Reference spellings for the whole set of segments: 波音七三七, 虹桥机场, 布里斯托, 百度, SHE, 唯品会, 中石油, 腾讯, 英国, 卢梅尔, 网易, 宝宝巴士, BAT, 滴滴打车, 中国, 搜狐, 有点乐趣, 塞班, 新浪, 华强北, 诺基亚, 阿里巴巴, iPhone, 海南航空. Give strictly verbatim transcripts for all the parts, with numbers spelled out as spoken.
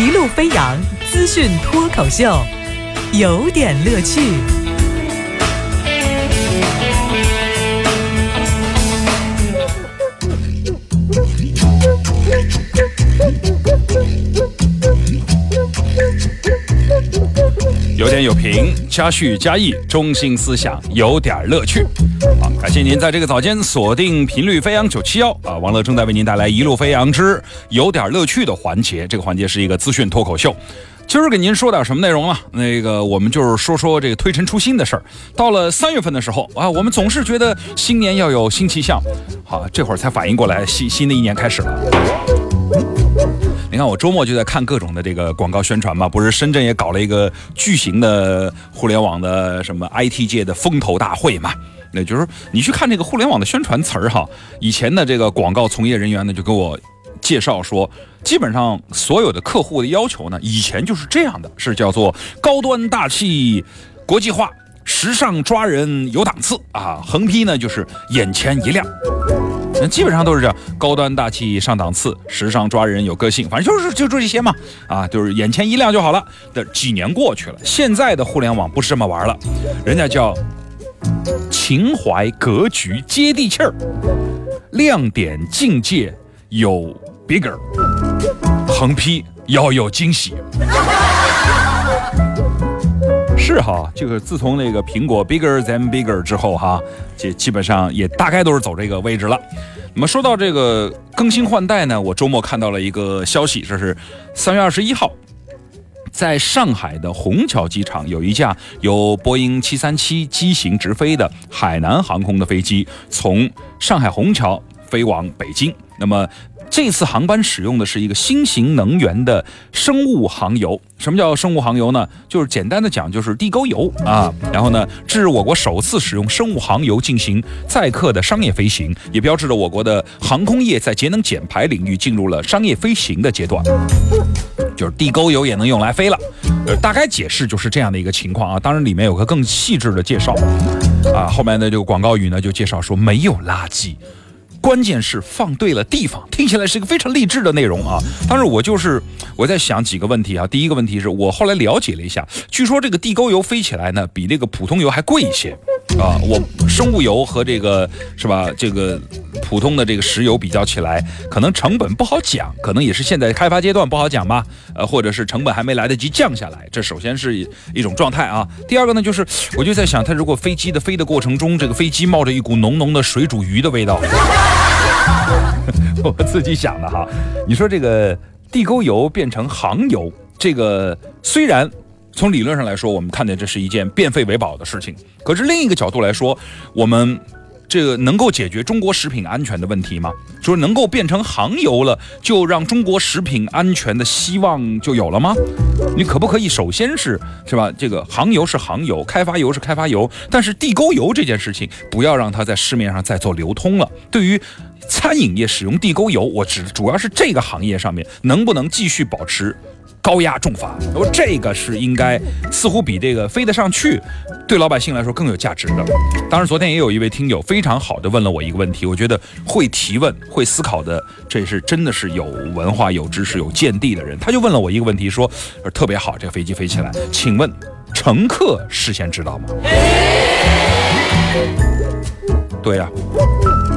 一路飞扬资讯脱口秀，有点乐趣。有点有评，加叙加意，中心思想有点乐趣。啊，感谢您在这个早间锁定频率飞扬九七幺啊，王乐正在为您带来一路飞扬之有点乐趣的环节。这个环节是一个资讯脱口秀，今儿给您说点什么内容了？那个我们就是说说这个推陈出新的事儿。到了三月份的时候啊，我们总是觉得新年要有新气象，好、啊，这会儿才反应过来，新新的一年开始了。你看，我周末就在看各种的这个广告宣传嘛，不是深圳也搞了一个巨型的互联网的什么 I T 界的风投大会嘛？那就是你去看这个互联网的宣传词儿哈，以前的这个广告从业人员呢就跟我介绍说，基本上所有的客户的要求呢，以前就是这样的，是叫做高端大气、国际化、时尚抓人、有档次啊，横批呢就是眼前一亮。那基本上都是这样，高端大气上档次，时尚抓人有个性，反正就是就这些嘛，啊，就是眼前一亮就好了。这几年过去了，现在的互联网不是这么玩了，人家叫情怀、格局、接地气儿、亮点、境界有 bigger， 横批要有惊喜。是哈，这个自从那个苹果 bigger than bigger 之后哈，这基本上也大概都是走这个位置了。那么说到这个更新换代呢，我周末看到了一个消息，这是三月二十一号，在上海的虹桥机场有一架由波音七三七机型直飞的海南航空的飞机，从上海虹桥飞往北京。那么这次航班使用的是一个新型能源的生物航油。什么叫生物航油呢？就是简单的讲，就是地沟油啊。然后呢，这是我国首次使用生物航油进行载客的商业飞行，也标志着我国的航空业在节能减排领域进入了商业飞行的阶段。就是地沟油也能用来飞了。呃，大概解释就是这样的一个情况啊。当然，里面有个更细致的介绍啊。后面的这个广告语呢，就介绍说没有垃圾。关键是放对了地方，听起来是一个非常励志的内容啊！当时我就是我在想几个问题啊。第一个问题是我后来了解了一下，据说这个地沟油飞起来呢，比那个普通油还贵一些啊。我生物油和这个是吧，这个普通的这个石油比较起来，可能成本不好讲，可能也是现在开发阶段不好讲吧，呃，或者是成本还没来得及降下来，这首先是一种状态啊。第二个呢，就是我就在想，它如果飞机的飞的过程中，这个飞机冒着一股浓浓的水煮鱼的味道。我自己想的哈，你说这个地沟油变成航油，这个虽然从理论上来说，我们看见这是一件变废为宝的事情，可是另一个角度来说，我们这个能够解决中国食品安全的问题吗？就是能够变成航油了，就让中国食品安全的希望就有了吗？你可不可以首先是是吧？这个航油是航油，开发油是开发油，但是地沟油这件事情，不要让它在市面上再做流通了。对于餐饮业使用地沟油，我只主要是这个行业上面能不能继续保持高压重罚，然后这个是应该似乎比这个飞得上去，对老百姓来说更有价值的。当然，昨天也有一位听友非常好的问了我一个问题，我觉得会提问、会思考的，这是真的是有文化、有知识、有见地的人。他就问了我一个问题，说特别好，这个飞机飞起来，请问乘客事先知道吗？对呀、啊。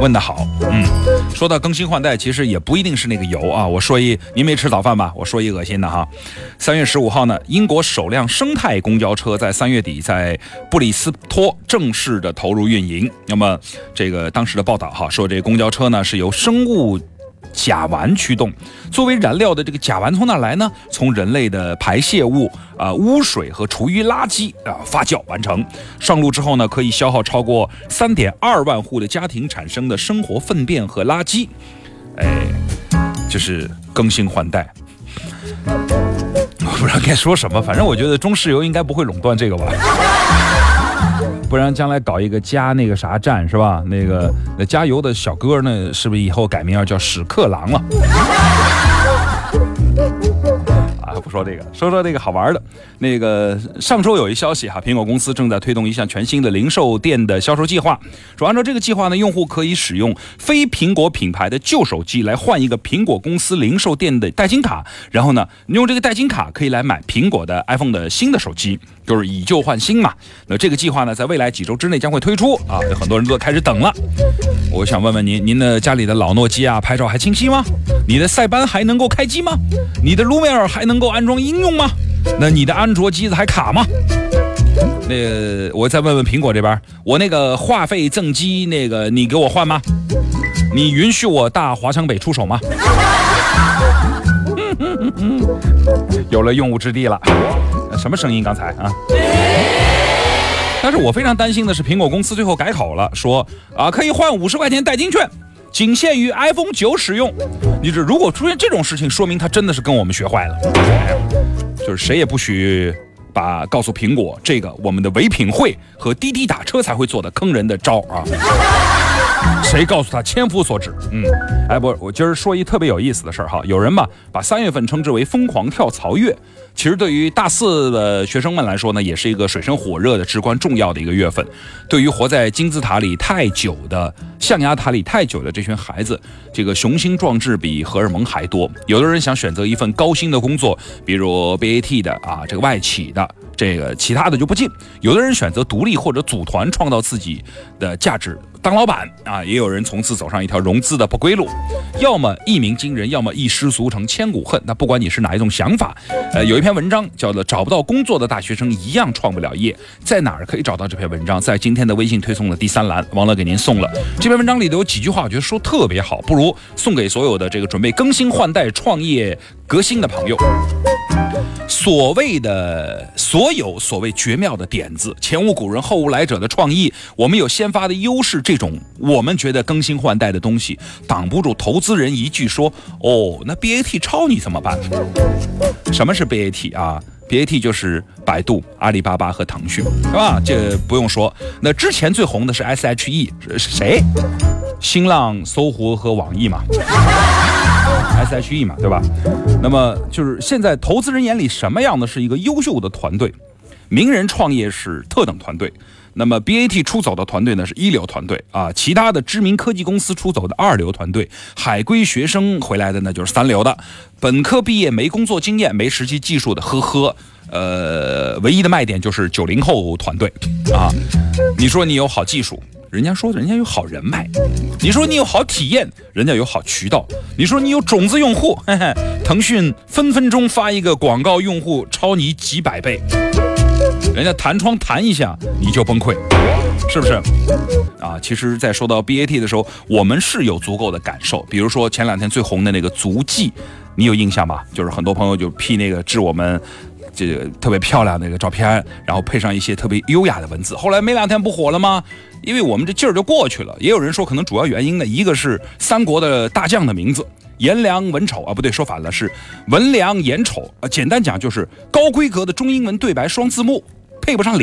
问得好，嗯，说到更新换代，其实也不一定是那个油啊。我说一，您没吃早饭吧？我说一恶心的哈。三月十五号呢，英国首辆生态公交车在三月底在布里斯托正式的投入运营。那么这个当时的报道哈，说这公交车呢是由生物甲烷驱动，作为燃料的这个甲烷从哪来呢？从人类的排泄物、啊、呃、污水和厨余垃圾啊、呃、发酵完成。上路之后呢，可以消耗超过三点二万户的家庭产生的生活粪便和垃圾。哎，就是更新换代。我不知道该说什么，反正我觉得中石油应该不会垄断这个吧。不然将来搞一个加那个啥站是吧？那个那加油的小哥呢，是不是以后改名要叫屎克郎了？啊，说这个，说说这个好玩的。那个上周有一消息哈，苹果公司正在推动一项全新的零售店的销售计划。说按照这个计划呢，用户可以使用非苹果品牌的旧手机来换一个苹果公司零售店的代金卡，然后呢，你用这个代金卡可以来买苹果的 iPhone 的新的手机，就是以旧换新嘛。那这个计划呢，在未来几周之内将会推出啊，有很多人都开始等了。我想问问您，您的家里的老诺基亚拍照还清晰吗？你的塞班还能够开机吗？你的卢梅尔还能够安装应用吗？那你的安卓机子还卡吗？那个，我再问问苹果这边，我那个话费赠机那个你给我换吗？你允许我大华强北出手吗？嗯嗯嗯嗯、有了用武之地了。什么声音刚才啊？但是我非常担心的是，苹果公司最后改口了，说啊可以换五十块钱代金券，仅限于 iPhone 九使用。你这如果出现这种事情，说明他真的是跟我们学坏了，就是谁也不许把告诉苹果这个我们的唯品会和滴滴打车才会做的坑人的招啊！谁告诉他千夫所指？嗯，哎不，我今儿说一特别有意思的事儿哈。有人吧把三月份称之为疯狂跳槽月，其实对于大四的学生们来说呢，也是一个水深火热的至关重要的一个月份。对于活在金字塔里太久的象牙塔里太久的这群孩子，这个雄心壮志比荷尔蒙还多。有的人想选择一份高薪的工作，比如 B A T 的啊，这个外企的。这个其他的就不进，有的人选择独立或者组团创造自己的价值，当老板啊，也有人从此走上一条融资的不归路，要么一鸣惊人，要么一失足成千古恨。那不管你是哪一种想法，呃，有一篇文章叫做《找不到工作的大学生一样创不了业》，在哪儿可以找到这篇文章？在今天的微信推送的第三栏，王乐给您送了这篇文章里头有几句话，我觉得说特别好，不如送给所有的这个准备更新换代、创业革新的朋友。所谓的所有所谓绝妙的点子，前无古人后无来者的创意，我们有先发的优势，这种我们觉得更新换代的东西，挡不住投资人一句说哦，那 B A T 抄你怎么办？什么是 B A T 啊？B A T 就是百度、阿里巴巴和腾讯，是吧？这不用说。那之前最红的是 S H E， 是谁？新浪、搜狐和网易嘛。S H E 嘛，对吧？那么就是现在投资人眼里什么样的是一个优秀的团队？名人创业是特等团队，那么 B A T 出走的团队呢是一流团队啊，其他的知名科技公司出走的二流团队，海归学生回来的呢就是三流的，本科毕业没工作经验没实际技术的，呵呵。呃，唯一的卖点就是九零后团队啊，你说你有好技术，人家说人家有好人脉，你说你有好体验，人家有好渠道，你说你有种子用户，嘿嘿，腾讯分分钟发一个广告，用户超你几百倍，人家弹窗弹一下你就崩溃，是不是啊？其实在说到 B A T 的时候，我们是有足够的感受，比如说前两天最红的那个足迹，你有印象吧？就是很多朋友就批那个致我们这个特别漂亮的一个照片，然后配上一些特别优雅的文字，后来没两天不火了吗？因为我们这劲儿就过去了。也有人说可能主要原因呢，一个是三国的大将的名字颜良文丑啊，不对，说反了，是文良颜丑啊。简单讲就是高规格的中英文对白双字幕配不上脸。